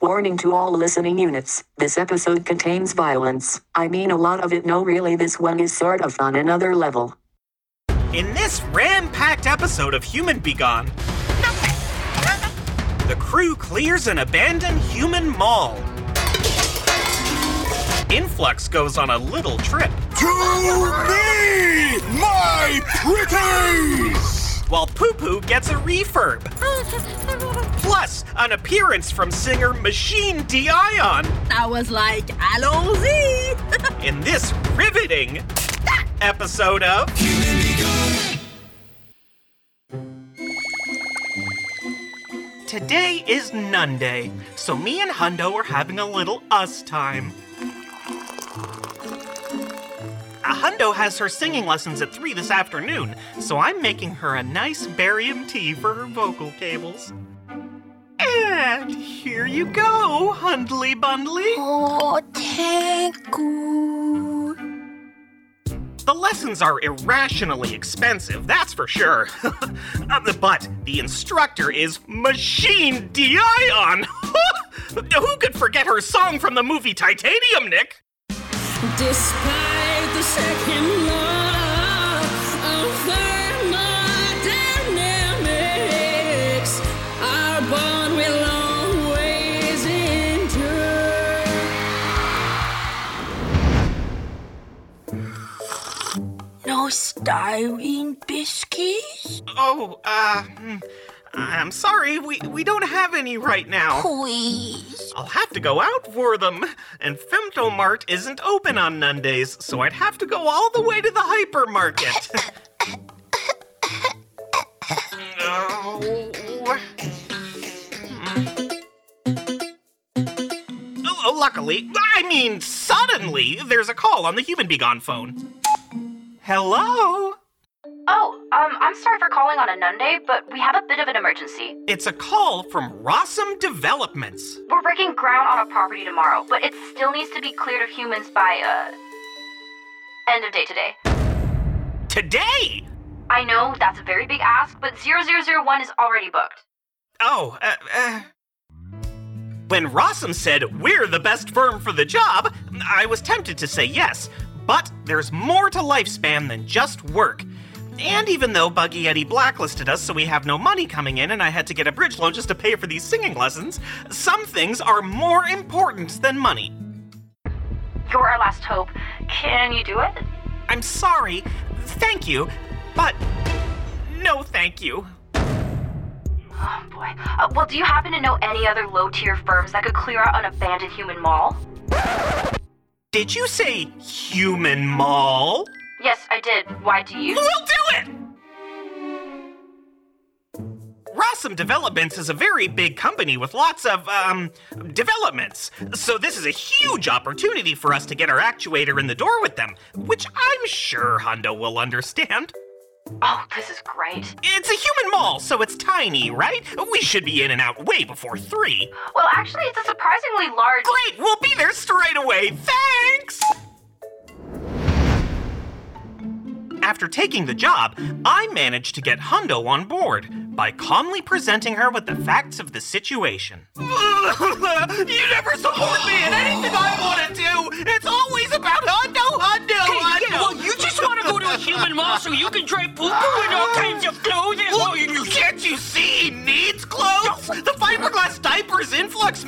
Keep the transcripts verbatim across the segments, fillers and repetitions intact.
Warning to all listening units, this episode contains violence. I mean a lot of it. No, really, this one is sort of on another level. In this ram-packed episode of Human Be Gone, the crew clears an abandoned human mall. Influx goes on a little trip. To me, my pretties! While Poo-Poo gets a refurb. Plus, an appearance from singer Machine Dion. I was like, allons-y. In this riveting episode of... Today is Nun Day, so me and Hundo are having a little us time. Hundo has her singing lessons at three this afternoon, so I'm making her a nice barium tea for her vocal cables. And here you go, Hundly Bundly. Oh, thank you. The lessons are irrationally expensive, that's for sure. But the instructor is Machine Dion. Who could forget her song from the movie Titanium, Nick? Despite the second law of thermodynamics, our bond will always endure. No styrene biscuits? Oh, uh, I'm sorry, we, we don't have any right now. Please. I'll have to go out for them, and Femtomart isn't open on Mondays, so I'd have to go all the way to the hypermarket. No. Luckily, I mean, suddenly, there's a call on the Human Be Gone phone. Hello? Oh, um, I'm sorry for calling on a Monday, but we have a bit of an emergency. It's a call from Rossum Developments. We're breaking ground on a property tomorrow, but it still needs to be cleared of humans by, uh, end of day today. Today? I know, that's a very big ask, but zero zero zero one is already booked. Oh, uh, uh... When Rossum said, "We're the best firm for the job," I was tempted to say yes, but there's more to lifespan than just work. And even though Buggy Eddie blacklisted us so we have no money coming in and I had to get a bridge loan just to pay for these singing lessons, some things are more important than money. You're our last hope. Can you do it? I'm sorry. Thank you. But no thank you. Oh, boy. Uh, well, do you happen to know any other low-tier firms that could clear out an abandoned human mall? Did you say human mall? Yes, I did. Why do you? We'll do it! Rossum Developments is a very big company with lots of, um, developments. So this is a huge opportunity for us to get our actuator in the door with them, which I'm sure Hundo will understand. Oh, this is great. It's a human mall, so it's tiny, right? We should be in and out way before three. Well, actually, it's a surprisingly large... Great! We'll be there straight away! Thanks! After taking the job, I managed to get Hundo on board by calmly presenting her with the facts of the situation. You never support me in anything I want to do! It's always about Hundo, Hundo, Hundo! Yeah, well, you just want to go to a human mall so you can try poo-poo and all kinds of clothes and... Well, you can't you see,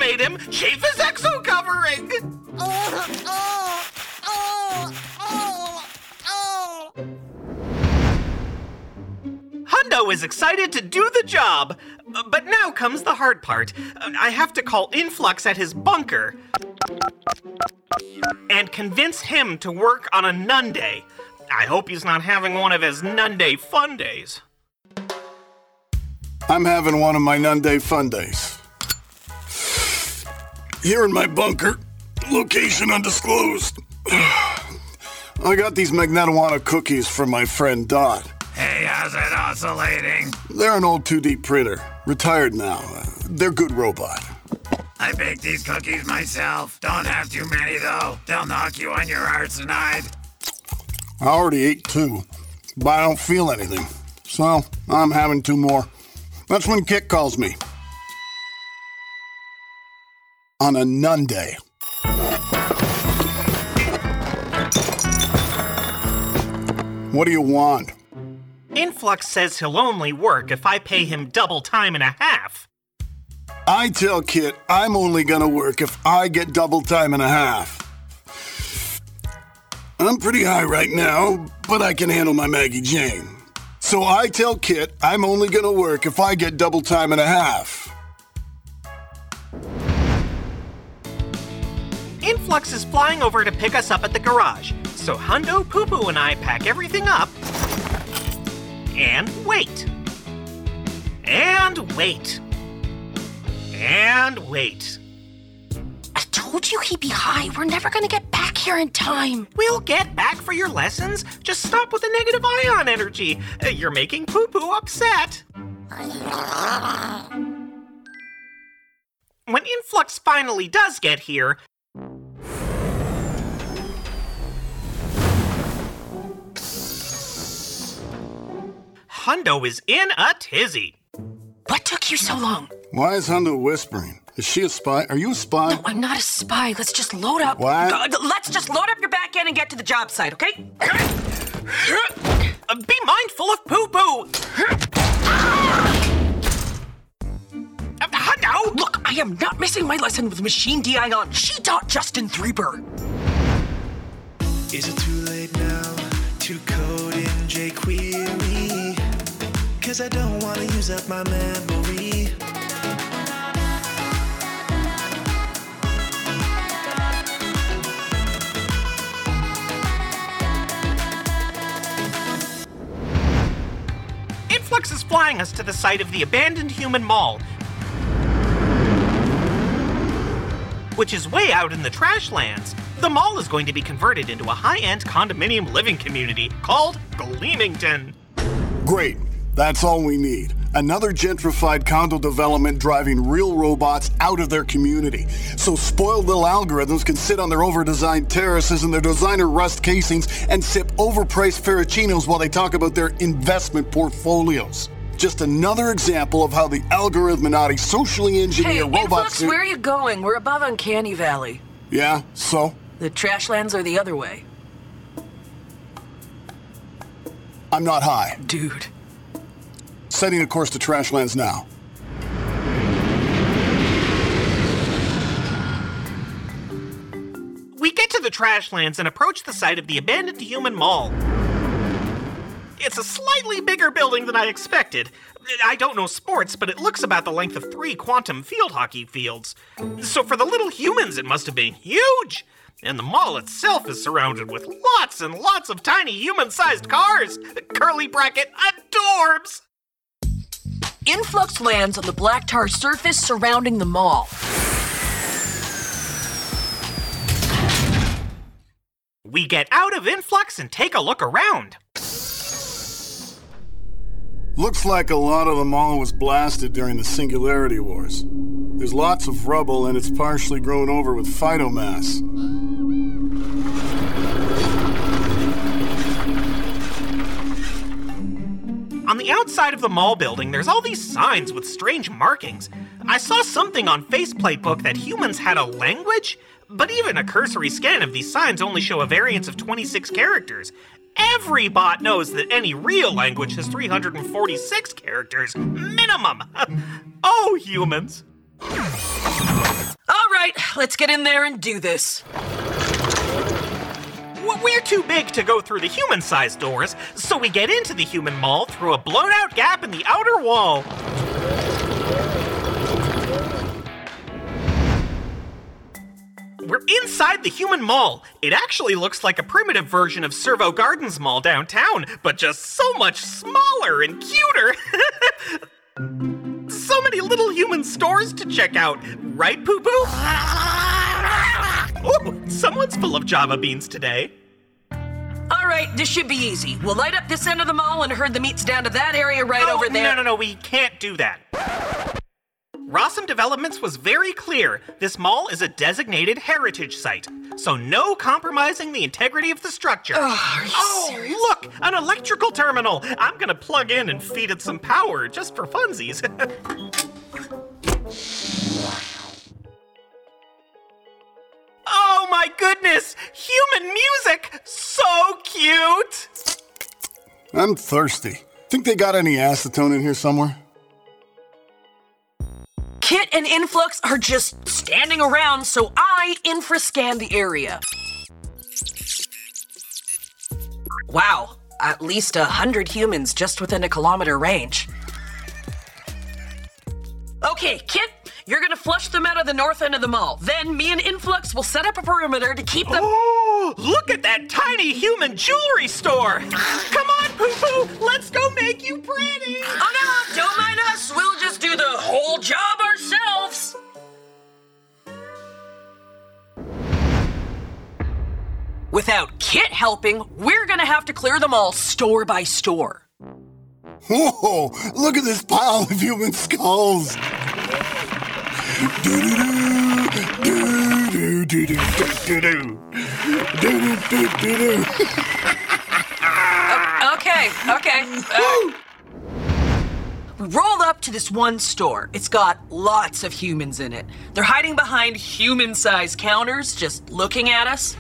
made him shave his exo covering! Oh, oh, oh, oh, oh. Hundo is excited to do the job, but now comes the hard part. I have to call Influx at his bunker and convince him to work on a nun day. I hope he's not having one of his nun day fun days. I'm having one of my nun day fun days. Here in my bunker, location undisclosed. I got these Magnetowana cookies from my friend Dot. Hey, how's it oscillating? They're an old two D printer, retired now. They're good robot. I baked these cookies myself. Don't have too many, though. They'll knock you on your arsenide. I already ate two, but I don't feel anything, so I'm having two more. That's when Kit calls me. On a nun day. What do you want? Influx says he'll only work if I pay him double time and a half. I tell Kit I'm only gonna work if I get double time and a half. I'm pretty high right now, but I can handle my Maggie Jane. So I tell Kit I'm only gonna work if I get double time and a half. Influx is flying over to pick us up at the garage, so Hundo, Poo Poo, and I pack everything up and wait. And wait. And wait. I told you he'd be high. We're never gonna get back here in time. We'll get back for your lessons. Just stop with the negative ion energy. You're making Poo-Poo upset. When Influx finally does get here... Hundo is in a tizzy. What took you so long? Why is Hundo whispering? Is she a spy? Are you a spy? No, I'm not a spy. Let's just load up. What? Uh, let's just load up your back end and get to the job site, okay? Uh, be mindful of Poo-Poo. Ah! Uh, Hundo! Look, I am not missing my lesson with Machine Dion. She taught Justin Threber. Is it too late now to code in jQuery? Cause I don't want to use up my memory. Influx is flying us to the site of the abandoned human mall, which is way out in the Trashlands. The mall is going to be converted into a high-end condominium living community called Gleamington. Great. That's all we need. Another gentrified condo development driving real robots out of their community. So spoiled little algorithms can sit on their over-designed terraces and their designer rust casings and sip overpriced Ferragcinos while they talk about their investment portfolios. Just another example of how the algorithminati socially engineer hey, robots... Hey, Influx, where are you going? We're above Uncanny Valley. Yeah, so? The Trashlands are the other way. I'm not high. Dude... Setting a course to Trashlands now. We get to the Trashlands and approach the site of the abandoned human mall. It's a slightly bigger building than I expected. I don't know sports, but it looks about the length of three quantum field hockey fields. So for the little humans, it must have been huge. And the mall itself is surrounded with lots and lots of tiny human-sized cars. Curly bracket adorbs. Influx lands on the black tar surface surrounding the mall. We get out of Influx and take a look around. Looks like a lot of the mall was blasted during the Singularity Wars. There's lots of rubble and it's partially grown over with phytomass. On the outside of the mall building, there's all these signs with strange markings. I saw something on Faceplate Book that humans had a language, but even a cursory scan of these signs only show a variance of twenty-six characters. Every bot knows that any real language has three hundred forty-six characters minimum. Oh, humans. right, let's get in there and do this. We're too big to go through the human-sized doors, so we get into the human mall through a blown-out gap in the outer wall. We're inside the human mall. It actually looks like a primitive version of Servo Gardens Mall downtown, but just so much smaller and cuter. So many little human stores to check out, right, Poo-Poo? Oh, someone's full of Java beans today. All right, this should be easy. We'll light up this end of the mall and herd the meats down to that area right no, over there. No, no, no, we can't do that. Rossum Developments was very clear. This mall is a designated heritage site, so no compromising the integrity of the structure. Oh, are you oh serious? Look, an electrical terminal. I'm going to plug in and feed it some power just for funsies. Oh my goodness! Human music! So cute! I'm thirsty. Think they got any acetone in here somewhere? Kit and Influx are just standing around, so I infrascan the area. Wow, at least a hundred humans just within a kilometer range. Okay, Kit, you're gonna flush them out of the north end of the mall. Then me and Influx will set up a perimeter to keep them... Oh, look at that tiny human jewelry store! Come on, Poo-Poo, let's go make you pretty! Oh no, don't mind us, we'll just do the whole job ourselves! Without Kit helping, we're gonna have to clear the mall store by store. Whoa, look at this pile of human skulls! Okay, okay. Uh, we roll up to this one store. It's got lots of humans in it. They're hiding behind human-sized counters, just looking at us.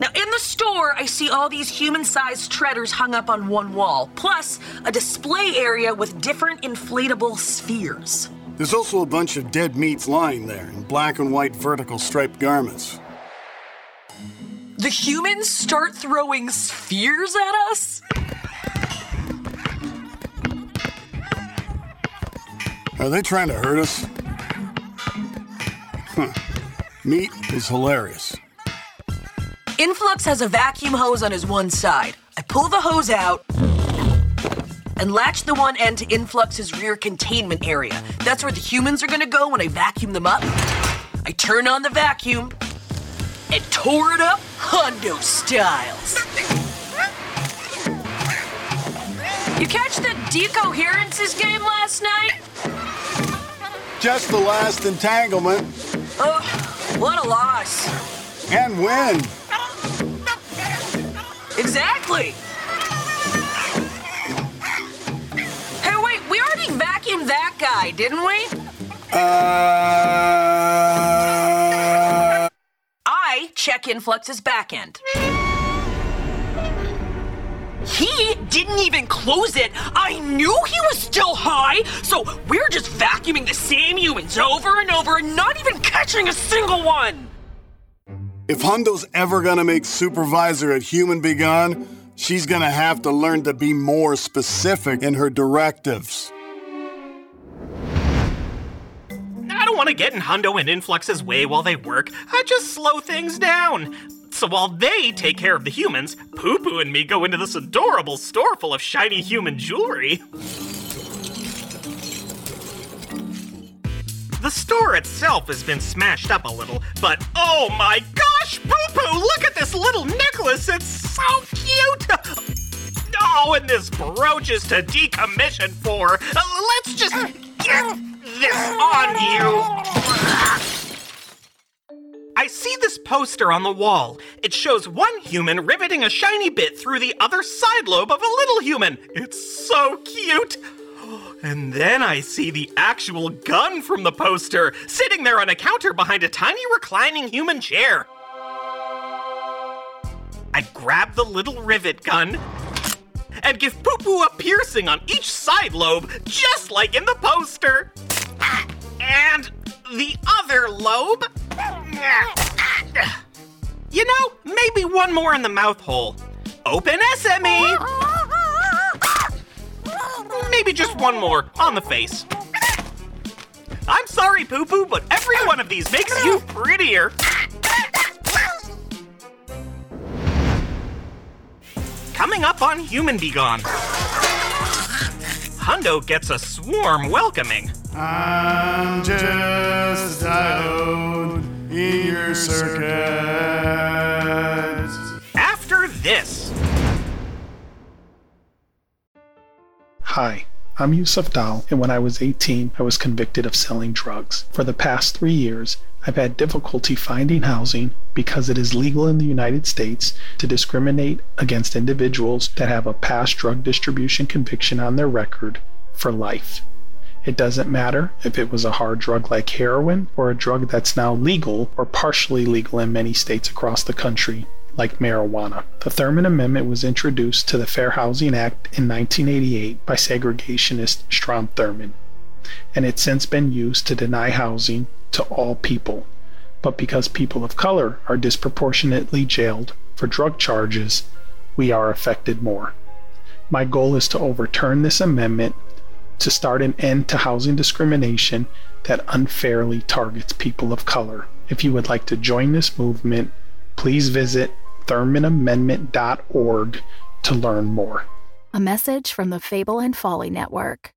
Now, in the store, I see all these human-sized treaders hung up on one wall, plus a display area with different inflatable spheres. There's also a bunch of dead meats lying there in black and white vertical striped garments. The humans start throwing spheres at us? Are they trying to hurt us? Huh. Meat is hilarious. Influx has a vacuum hose on his one side. I pull the hose out and latch the one end to Influx's rear containment area. That's where the humans are gonna go when I vacuum them up. I turn on the vacuum and tore it up Hundo styles. You catch the decoherences game last night? Just the last entanglement. Oh, what a loss. And win. Exactly! Hey, wait, we already vacuumed that guy, didn't we? Uh... I check Influx's back end. He didn't even close it! I knew he was still high, so we're just vacuuming the same humans over and over and not even catching a single one! If Hundo's ever gonna make supervisor at Human Be Gone, she's gonna have to learn to be more specific in her directives. I don't wanna get in Hundo and Influx's way while they work. I just slow things down. So while they take care of the humans, Poo-Poo and me go into this adorable store full of shiny human jewelry. The store itself has been smashed up a little, but oh my gosh, Poo-Poo, look at this little necklace, it's so cute! Oh, and this brooch is to decommission for. Uh, let's just get this on you! I see this poster on the wall. It shows one human riveting a shiny bit through the other side lobe of a little human. It's so cute! And then I see the actual gun from the poster, sitting there on a counter behind a tiny reclining human chair. I grab the little rivet gun and give Poo-Poo a piercing on each side lobe, just like in the poster. And the other lobe. You know, maybe one more in the mouth hole. Open S M E! Maybe just one more on the face. I'm sorry, Poo Poo, but every one of these makes you prettier. Coming up on Human Be Gone, Hundo gets a swarm welcoming. I'm just a load in your circuit. After this. Hi, I'm Yusuf Dal, and when I was eighteen, I was convicted of selling drugs. For the past three years, I've had difficulty finding housing because it is legal in the United States to discriminate against individuals that have a past drug distribution conviction on their record for life. It doesn't matter if it was a hard drug like heroin or a drug that's now legal or partially legal in many states across the country, like marijuana. The Thurman Amendment was introduced to the Fair Housing Act in nineteen eighty-eight by segregationist Strom Thurmond, and it's since been used to deny housing to all people. But because people of color are disproportionately jailed for drug charges, we are affected more. My goal is to overturn this amendment to start an end to housing discrimination that unfairly targets people of color. If you would like to join this movement, please visit Thurman Amendment dot org to learn more. A message from the Fable and Folly Network.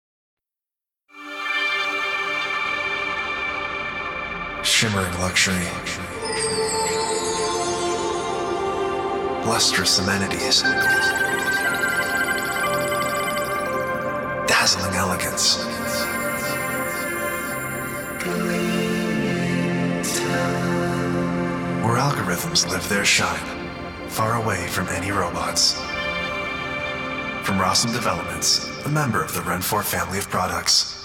Shimmering luxury. Lustrous amenities. Dazzling elegance. Where algorithms live their shine, far away from any robots. From Rossum Developments, a member of the Renfor family of products.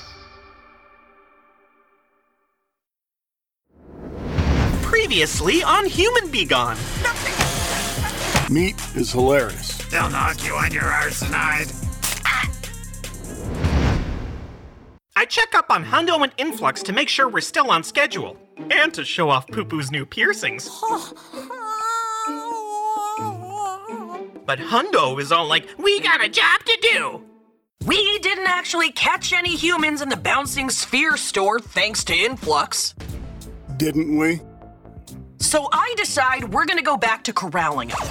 Previously on Human Be Gone. Meat is hilarious. They'll knock you on your arsenide. I check up on Hundo and Influx to make sure we're still on schedule, and to show off Poo-Poo's new piercings. But Hundo is all like, we got a job to do! We didn't actually catch any humans in the bouncing sphere store thanks to Influx. Didn't we? So I decide we're gonna go back to corralling them.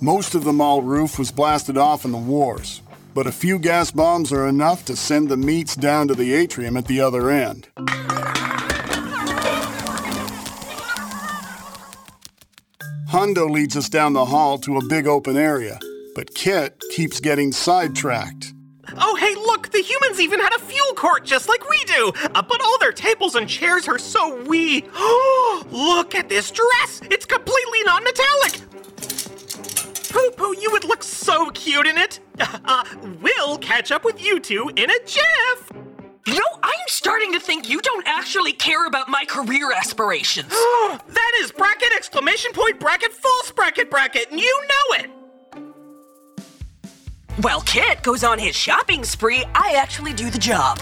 Most of the mall roof was blasted off in the wars, but a few gas bombs are enough to send the meats down to the atrium at the other end. Hundo leads us down the hall to a big open area, but Kit keeps getting sidetracked. Oh, hey, look, the humans even had a fuel court just like we do, uh, but all their tables and chairs are so wee. Look at this dress, it's completely non-metallic. Poo-Poo, you would look so cute in it. Uh, we'll catch up with you two in a jiff. You know, I'm starting to think you don't actually care about my career aspirations. That is bracket, exclamation point, bracket, false bracket, bracket, and you know it. While Kit goes on his shopping spree, I actually do the job.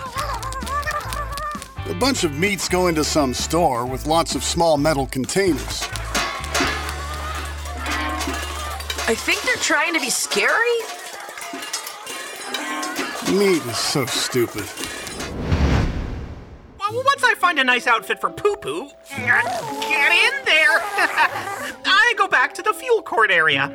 A bunch of meats go into some store with lots of small metal containers. I think they're trying to be scary. Meat is so stupid. Well, once I find a nice outfit for Poo-Poo, get in there. I go back to the fuel court area.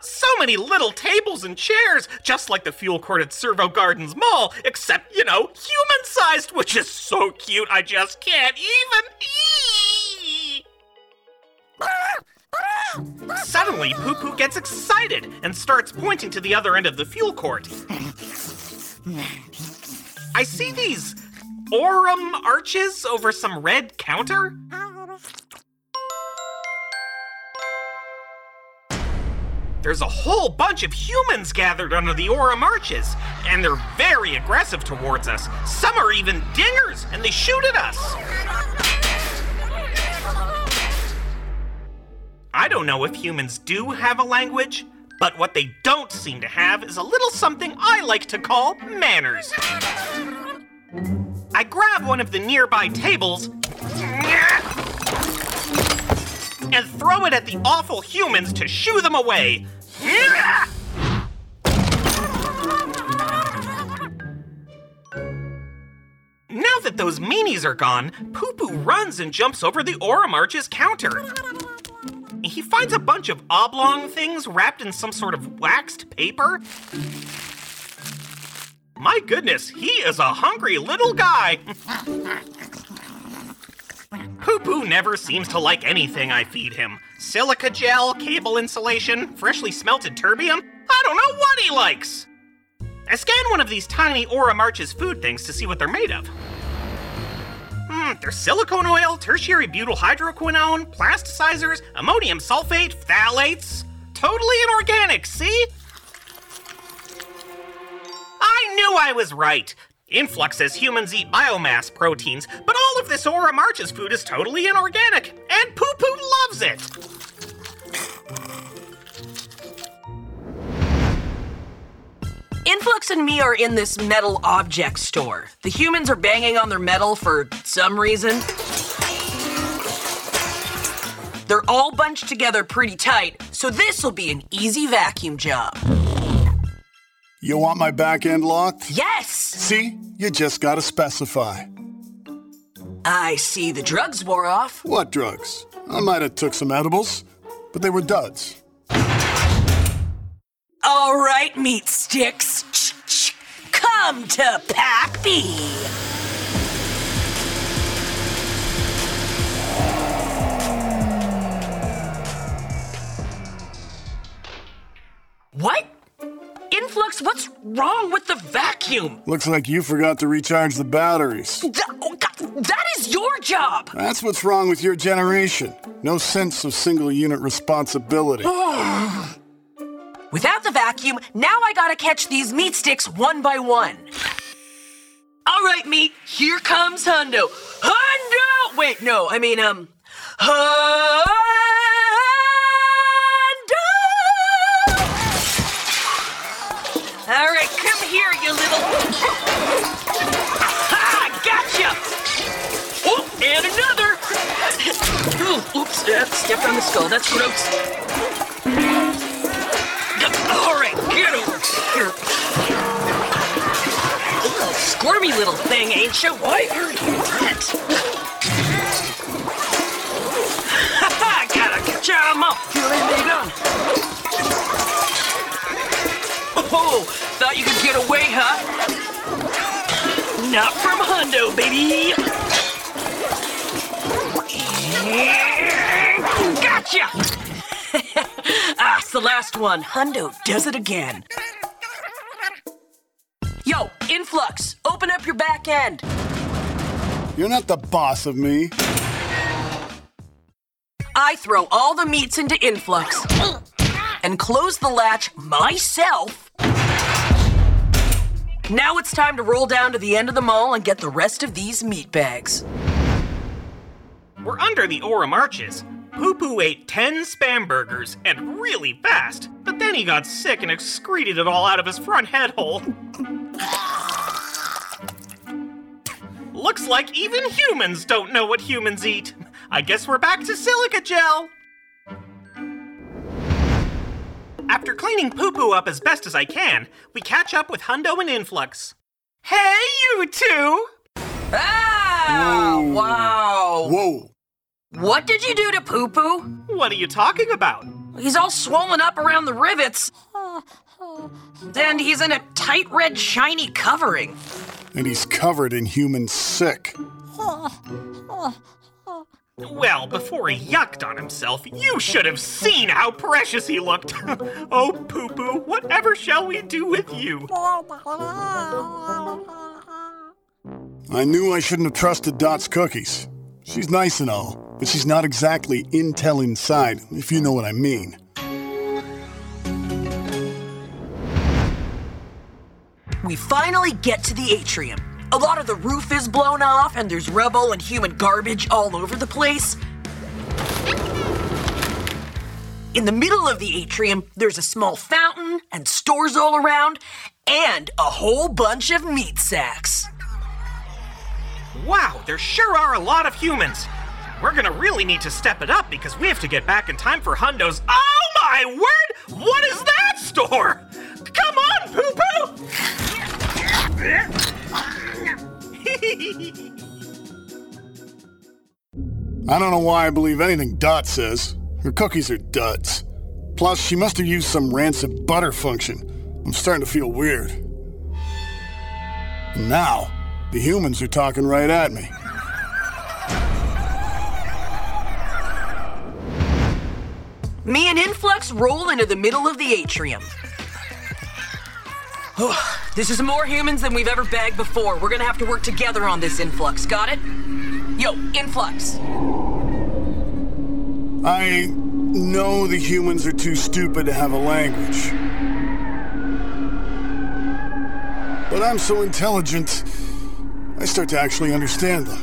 So many little tables and chairs, just like the fuel court at Servo Gardens Mall, except, you know, human-sized, which is so cute I just can't even eat. Suddenly, Poo-Poo gets excited and starts pointing to the other end of the fuel court. I see these Aurum Arches over some red counter. There's a whole bunch of humans gathered under the Aurum Arches, and they're very aggressive towards us. Some are even dingers, and they shoot at us. I don't know if humans do have a language, but what they don't seem to have is a little something I like to call manners. I grab one of the nearby tables and throw it at the awful humans to shoo them away. Now that those meanies are gone, Poo-Poo runs and jumps over the Aurum Arches counter. He finds a bunch of oblong things wrapped in some sort of waxed paper. My goodness, he is a hungry little guy. Poo-Poo never seems to like anything I feed him. Silica gel, cable insulation, freshly smelted terbium. I don't know what he likes. I scan one of these tiny Aurum Arches food things to see what they're made of. Hmm, they're silicone oil, tertiary butyl hydroquinone, plasticizers, ammonium sulfate, phthalates. Totally inorganic, see? I knew I was right. Influx says humans eat biomass proteins, but all of this Aurum Arches food is totally inorganic, and Poo-Poo loves it. Influx and me are in this metal object store. The humans are banging on their metal for some reason. They're all bunched together pretty tight, so this'll be an easy vacuum job. You want my back end locked? Yes! See? You just gotta specify. I see the drugs wore off. What drugs? I might have took some edibles, but they were duds. All right, meat sticks. Come to Pack B. What? Influx, what's wrong with the vacuum? Looks like you forgot to recharge the batteries. Th- that is your job! That's what's wrong with your generation. No sense of single-unit responsibility. Without the vacuum, now I gotta catch these meat sticks one by one. All right, meat, here comes Hundo. Hundo! Wait, no, I mean, um... Hundo! All right, come here, you little... Ha! Gotcha! Oh, and another! Ooh, oops, uh, stepped on the skull. That's gross. All right, get over here. Little squirmy little thing, ain't you? Why are you wet? Ha ha! Gotta catch 'em up. Here they go. Oh, thought you could get away, huh? Not from Hundo, baby! Gotcha! Ah, it's the last one. Hundo does it again. Yo, Influx, open up your back end. You're not the boss of me. I throw all the meats into Influx and close the latch myself. Now it's time to roll down to the end of the mall and get the rest of these meat bags. We're under the Aurum Arches. Poo-Poo ate ten Spam burgers, and really fast, but then he got sick and excreted it all out of his front head hole. Looks like even humans don't know what humans eat. I guess we're back to silica gel. After cleaning Poo-Poo up as best as I can, we catch up with Hundo and Influx. Hey, you two! Ah! Whoa. Wow! Whoa! What did you do to Poo-Poo? What are you talking about? He's all swollen up around the rivets. And he's in a tight red shiny covering. And he's covered in human sick. Well, before he yucked on himself, you should have seen how precious he looked. Oh, Poo-Poo, whatever shall we do with you? I knew I shouldn't have trusted Dot's cookies. She's nice and all, but she's not exactly Intel inside, if you know what I mean. We finally get to the atrium. A lot of the roof is blown off, and there's rubble and human garbage all over the place. In the middle of the atrium, there's a small fountain and stores all around, and a whole bunch of meat sacks. Wow, there sure are a lot of humans. We're gonna really need to step it up because we have to get back in time for Hundo's. Oh my word! What is that store? Come on, Poo-Poo! I don't know why I believe anything Dot says. Her cookies are duds. Plus, she must have used some rancid butter function. I'm starting to feel weird. And now, the humans are talking right at me. Me and Influx roll into the middle of the atrium. Oh, this is more humans than we've ever bagged before. We're gonna have to work together on this, Influx. Got it? Yo, Influx. I know the humans are too stupid to have a language. But I'm so intelligent, I start to actually understand them.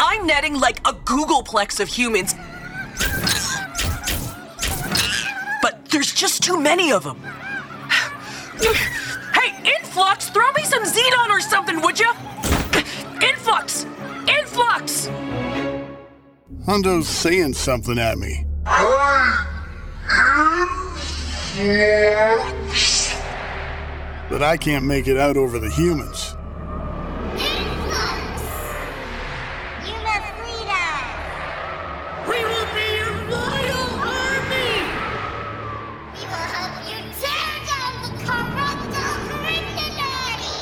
I'm netting like a Googleplex of humans. But there's just too many of them. Hey, Influx, throw me some Xenon or something, would you? Influx! Influx! Hundo's saying something at me. But I can't make it out over the humans. Influx! You must lead us! We will be your loyal army! We will help you tear down the corrupt criminality!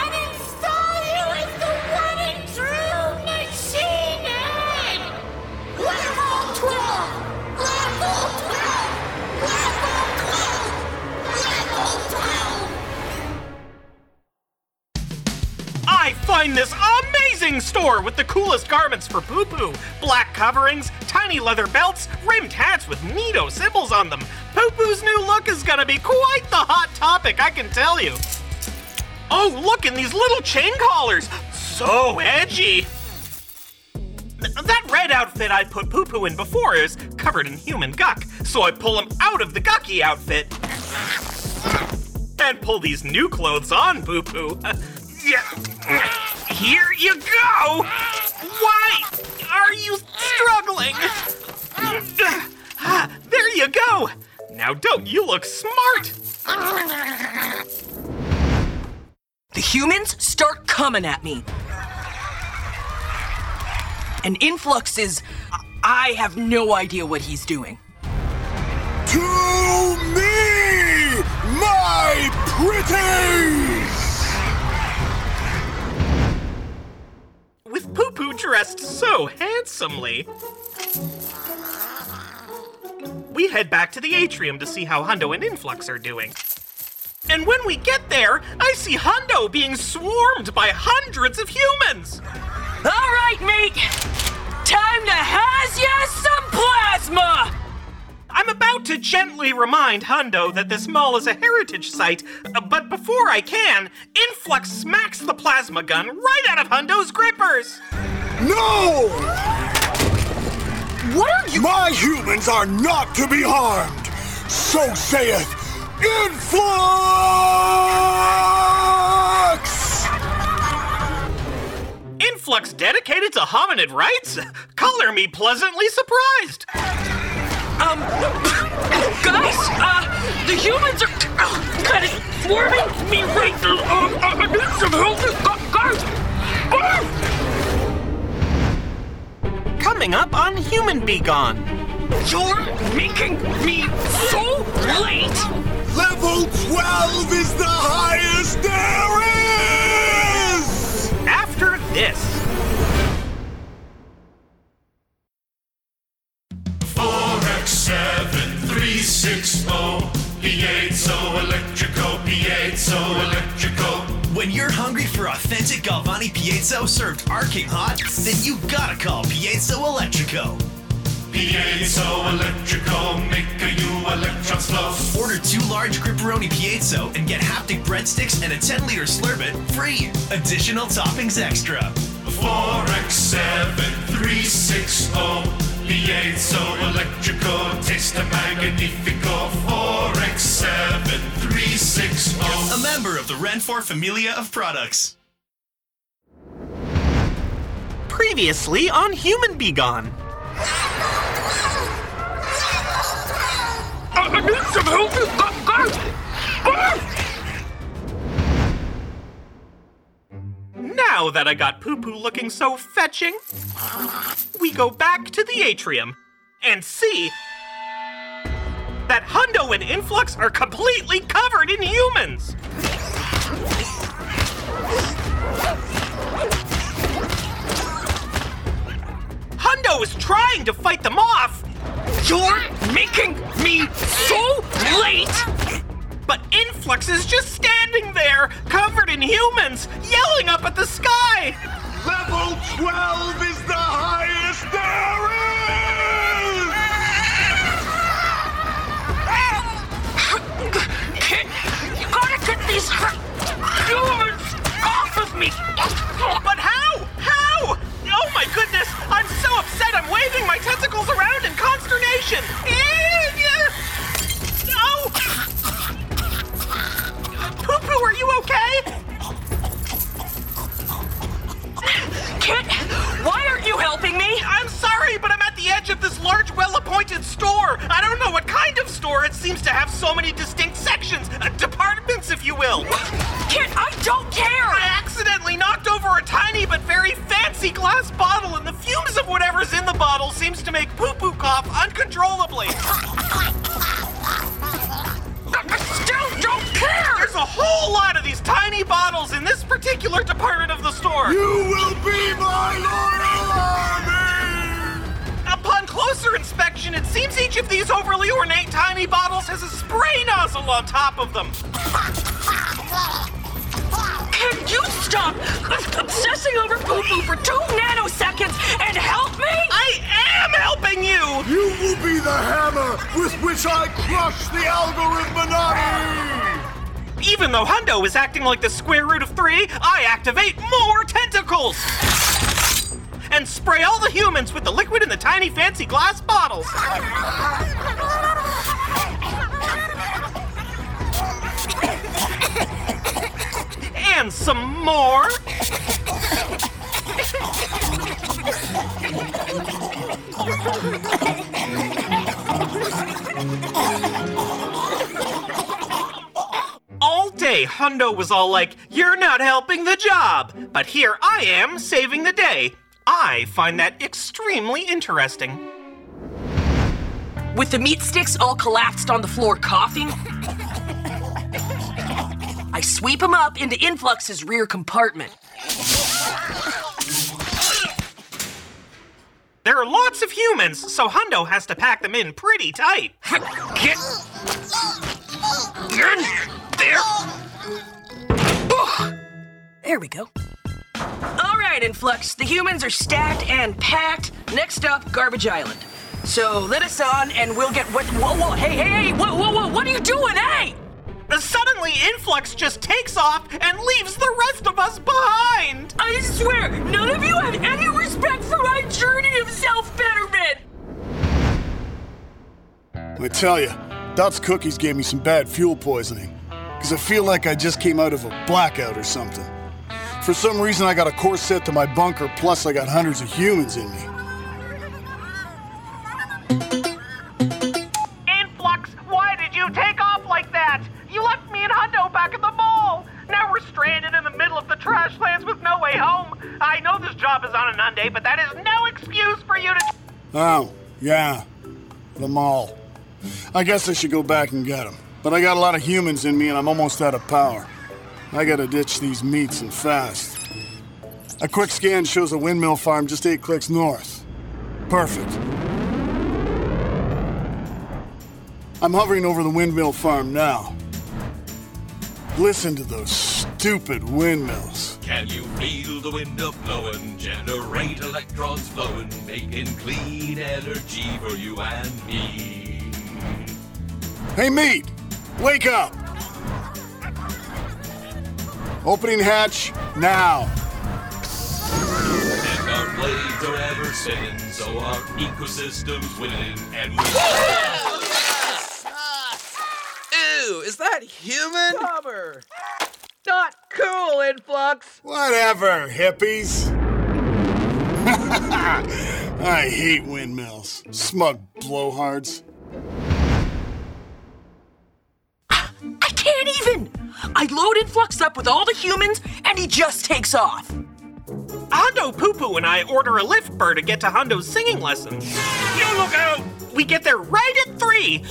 And install you as the one and true machine head! Level twelve! Level twelve! I find this amazing store with the coolest garments for Poo-Poo. Black coverings, tiny leather belts, rimmed hats with neato symbols on them. Poo-Poo's new look is gonna be quite the hot topic, I can tell you. Oh, look, in these little chain collars. So edgy. That red outfit I put Poo-Poo in before is covered in human guck, so I pull him out of the gucky outfit and pull these new clothes on, Poo-Poo. Here you go! Why are you struggling? There you go! Now don't you look smart? The humans start coming at me. An Influx is... I have no idea what he's doing. To me, my pretties! With Poo-Poo dressed so handsomely. We head back to the atrium to see how Hundo and Influx are doing. And when we get there, I see Hundo being swarmed by hundreds of humans! All right, mate! Time to has ya some plasma! I'm about to gently remind Hundo that this mall is a heritage site, but before I can, Influx smacks the plasma gun right out of Hundo's grippers! No! What are you- My humans are not to be harmed! So saith Influx! Influx dedicated to hominid rights? Color me pleasantly surprised. Um, guys, uh, the humans are uh, kind of swarming me right now. Uh, I need some help, guys. Uh. Coming up on Human Be Gone. You're making me so late. Level twelve is the highest there is. After this. four X seven three six zero Piezo Electrico, Piezo Electrico. When you're hungry for authentic Galvani Piezo served arcing hot, then you gotta call Piezo Electrico. Piezo Electrico, making you electrons flow. Order two large Gripperoni Piezo and get haptic breadsticks and a ten liter Slurpit free. Additional toppings extra. four X seven three six zero Piezo Electrico, taste the magnifico. four X seven three six zero A member of the Renfor Familia of Products. Previously on Human Be Gone. I need some help. Now that I got Poo-Poo looking so fetching, we go back to the atrium and see that Hundo and Influx are completely covered in humans. Hundo is trying to fight them off. You're making me so late! But Influx is just standing there, covered in humans, yelling up at the sky! Level twelve is the highest there is! Kid, you gotta get these humans off of me! But how? How? Oh my goodness! I'm so upset I'm waving my tentacles around in consternation! Oh! Poo-Poo, are you okay? Kit, why aren't you helping me? I'm sorry, but I'm at the edge of this large, well-appointed store. I don't know what kind of store. It seems to have so many distinct sections, uh, departments, if you will. Kit, I don't care! I accidentally knocked over a tiny but very fancy glass bottle, and the fumes of whatever's in the bottle seems to make Poo-Poo cough uncontrollably. I still don't care! There's a whole lot of these tiny bottles in this particular department of the store. You will be my loyal army! Upon closer inspection, it seems each of these overly ornate tiny bottles has a spray nozzle on top of them. Can you stop obsessing over Poo-Poo for two nanoseconds and help me? I am helping you! You will be the hammer with which I crush the algorithmati! Even though Hundo is acting like the square root of three, I activate more tentacles! And spray all the humans with the liquid in the tiny fancy glass bottles! And some more. All day, Hundo was all like, "You're not helping the job." But here I am, saving the day. I find that extremely interesting. With the meat sticks all collapsed on the floor coughing, I sweep him up into Influx's rear compartment. There are lots of humans, so Hundo has to pack them in pretty tight. Get in there. There we go. All right, Influx, the humans are stacked and packed. Next up, Garbage Island. So let us on and we'll get what, whoa, whoa, hey, hey, hey, whoa, whoa, whoa, what are you doing, hey? Suddenly, Influx just takes off and leaves the rest of us behind! I swear, none of you have any respect for my journey of self-betterment! I tell you, Dot's cookies gave me some bad fuel poisoning, because I feel like I just came out of a blackout or something. For some reason, I got a corset to my bunker, plus I got hundreds of humans in me. Influx, why did you take off like that? You left me and Hundo back at the mall! Now we're stranded in the middle of the Trashlands with no way home! I know this job is on an Unday, but that is no excuse for you to... Oh, yeah. The mall. I guess I should go back and get them. But I got a lot of humans in me and I'm almost out of power. I gotta ditch these meats and fast. A quick scan shows a windmill farm just eight clicks north. Perfect. I'm hovering over the windmill farm now. Listen to those stupid windmills. Can you feel the wind a-blowin', generate electrons flowin', making clean energy for you and me? Hey, Meat! Wake up! Opening hatch, now! And our blades are ever spinning, so our ecosystem's winning, and we... Is that human? Bummer. Not cool, Influx. Whatever, hippies. I hate windmills. Smug blowhards. I can't even. I load Influx up with all the humans, and he just takes off. Hondo Poopoo and I order a lift burr to get to Hondo's singing lessons. You look out. We get there right at three.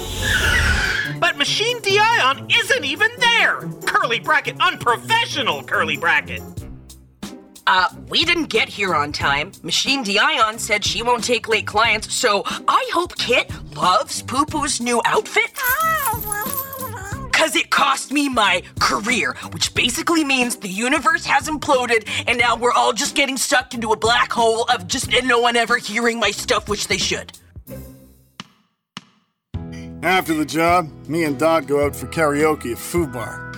But Machine Dion isn't even there! Curly bracket, unprofessional curly bracket! Uh, we didn't get here on time. Machine Dion said she won't take late clients, so I hope Kit loves Poo-Poo's new outfit. Cause it cost me my career, which basically means the universe has imploded and now we're all just getting sucked into a black hole of just no one ever hearing my stuff, which they should. After the job, me and Dot go out for karaoke at Foobar.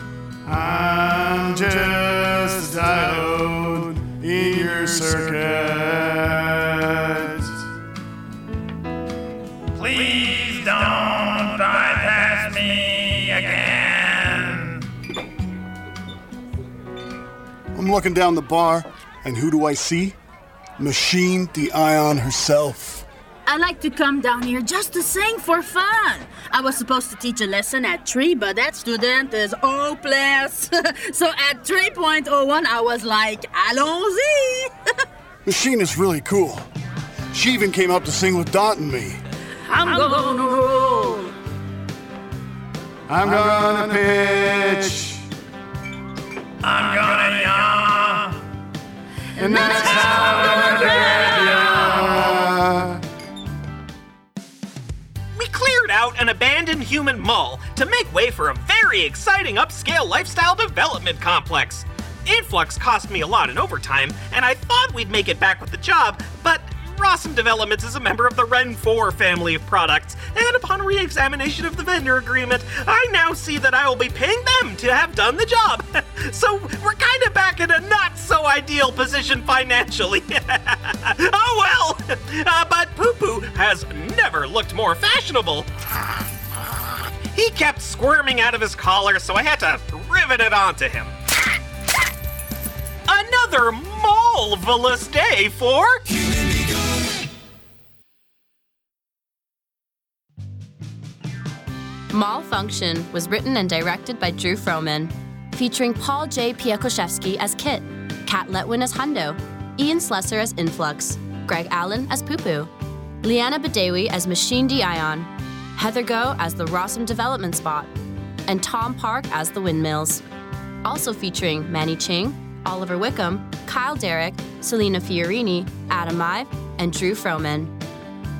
I'm just dialed in your circuit. Please don't bypass me again. I'm looking down the bar, and who do I see? Machine Dion herself. I like to come down here just to sing for fun. I was supposed to teach a lesson at three, but that student is hopeless. So at three point oh one, I was like, allons-y. Machine is really cool. She even came up to sing with Dot and me. I'm, I'm gonna roll. I'm, I'm gonna, gonna pitch. I'm, I'm gonna yawn. And that's how I'm gonna grab ya. Cleared out an abandoned human mall to make way for a very exciting upscale lifestyle development complex. Influx cost me a lot in overtime, and I thought we'd make it back with the job, but Rossum Developments is a member of the Renfor family of products, and upon re-examination of the vendor agreement, I now see that I will be paying them to have done the job. So we're kind of back in a not-so-ideal position financially. Oh well! Uh, but Poopoo has never looked more fashionable. He kept squirming out of his collar, so I had to rivet it onto him. Another marvelous day for... Mall Function was written and directed by Drew Frohmann, featuring Paul J. Piekoszewski as Kit, Kat Letwin as Hundo, Ian Slessor as Influx, Greg Allen as Poopoo, Liana Bdewi as Machine Dion, Heather Ngo as the Rossum Development Spot, and Tom Park as the Windmills. Also featuring Manny Ching, Oliver Wickham, Kyle Derek, Selina Fiorini, Adam Ive, and Drew Frohmann.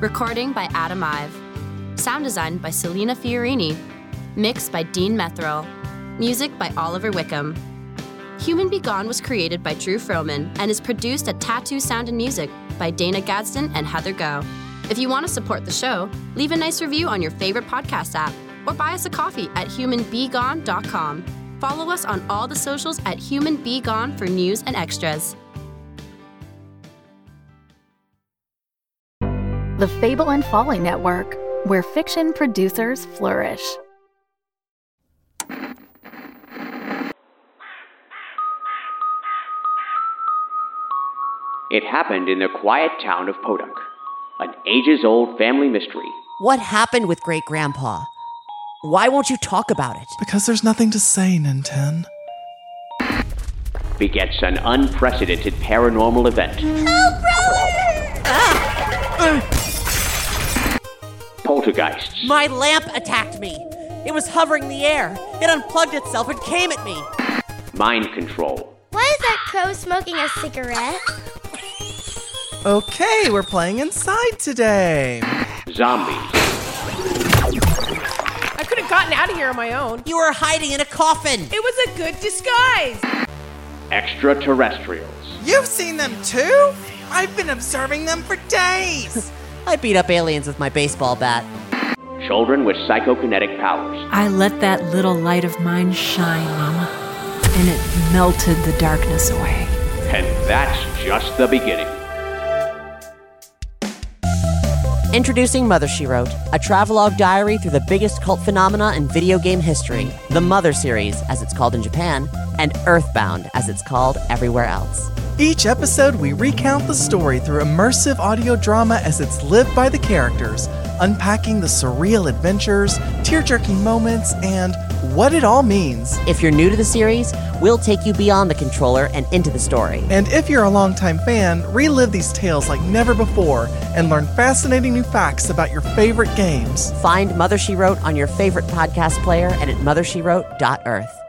Recording by Adam Ive. Sound design by Selina Fiorini. Mix by Dean Metherell. Music by Oliver Wickham. Human Be Gone was created by Drew Frohmann and is produced at Tattoo Sound and Music by Dana Gadsden and Heather Ngo. If you want to support the show, leave a nice review on your favorite podcast app or buy us a coffee at human be gone dot com. Follow us on all the socials at Human Be Gone for news and extras. The Fable and Folly Network, where fiction producers flourish. It happened in the quiet town of Podunk, an ages-old family mystery. What happened with great-grandpa? Why won't you talk about it? Because there's nothing to say, Ninten. Begets an unprecedented paranormal event. Help, brother! Ah! Uh! Poltergeists. My lamp attacked me. It was hovering in the air. It unplugged itself and came at me. Mind control. Why is that crow smoking a cigarette? Okay, we're playing inside today. Zombies. A could have gotten out of here on my own. You were hiding in a coffin. It was a good disguise. Extraterrestrials. You've seen them too? I've been observing them for days. I beat up aliens with my baseball bat. Children with psychokinetic powers. I let that little light of mine shine, Mama, and it melted the darkness away. And that's just the beginning. Introducing Mother She Wrote, a travelogue diary through the biggest cult phenomena in video game history, the Mother series, as it's called in Japan, and Earthbound, as it's called everywhere else. Each episode, we recount the story through immersive audio drama as it's lived by the characters, unpacking the surreal adventures, tear-jerking moments, and what it all means. If you're new to the series, we'll take you beyond the controller and into the story. And if you're a longtime fan, relive these tales like never before and learn fascinating new facts about your favorite games. Find Mother She Wrote on your favorite podcast player and at mother she wrote dot earth.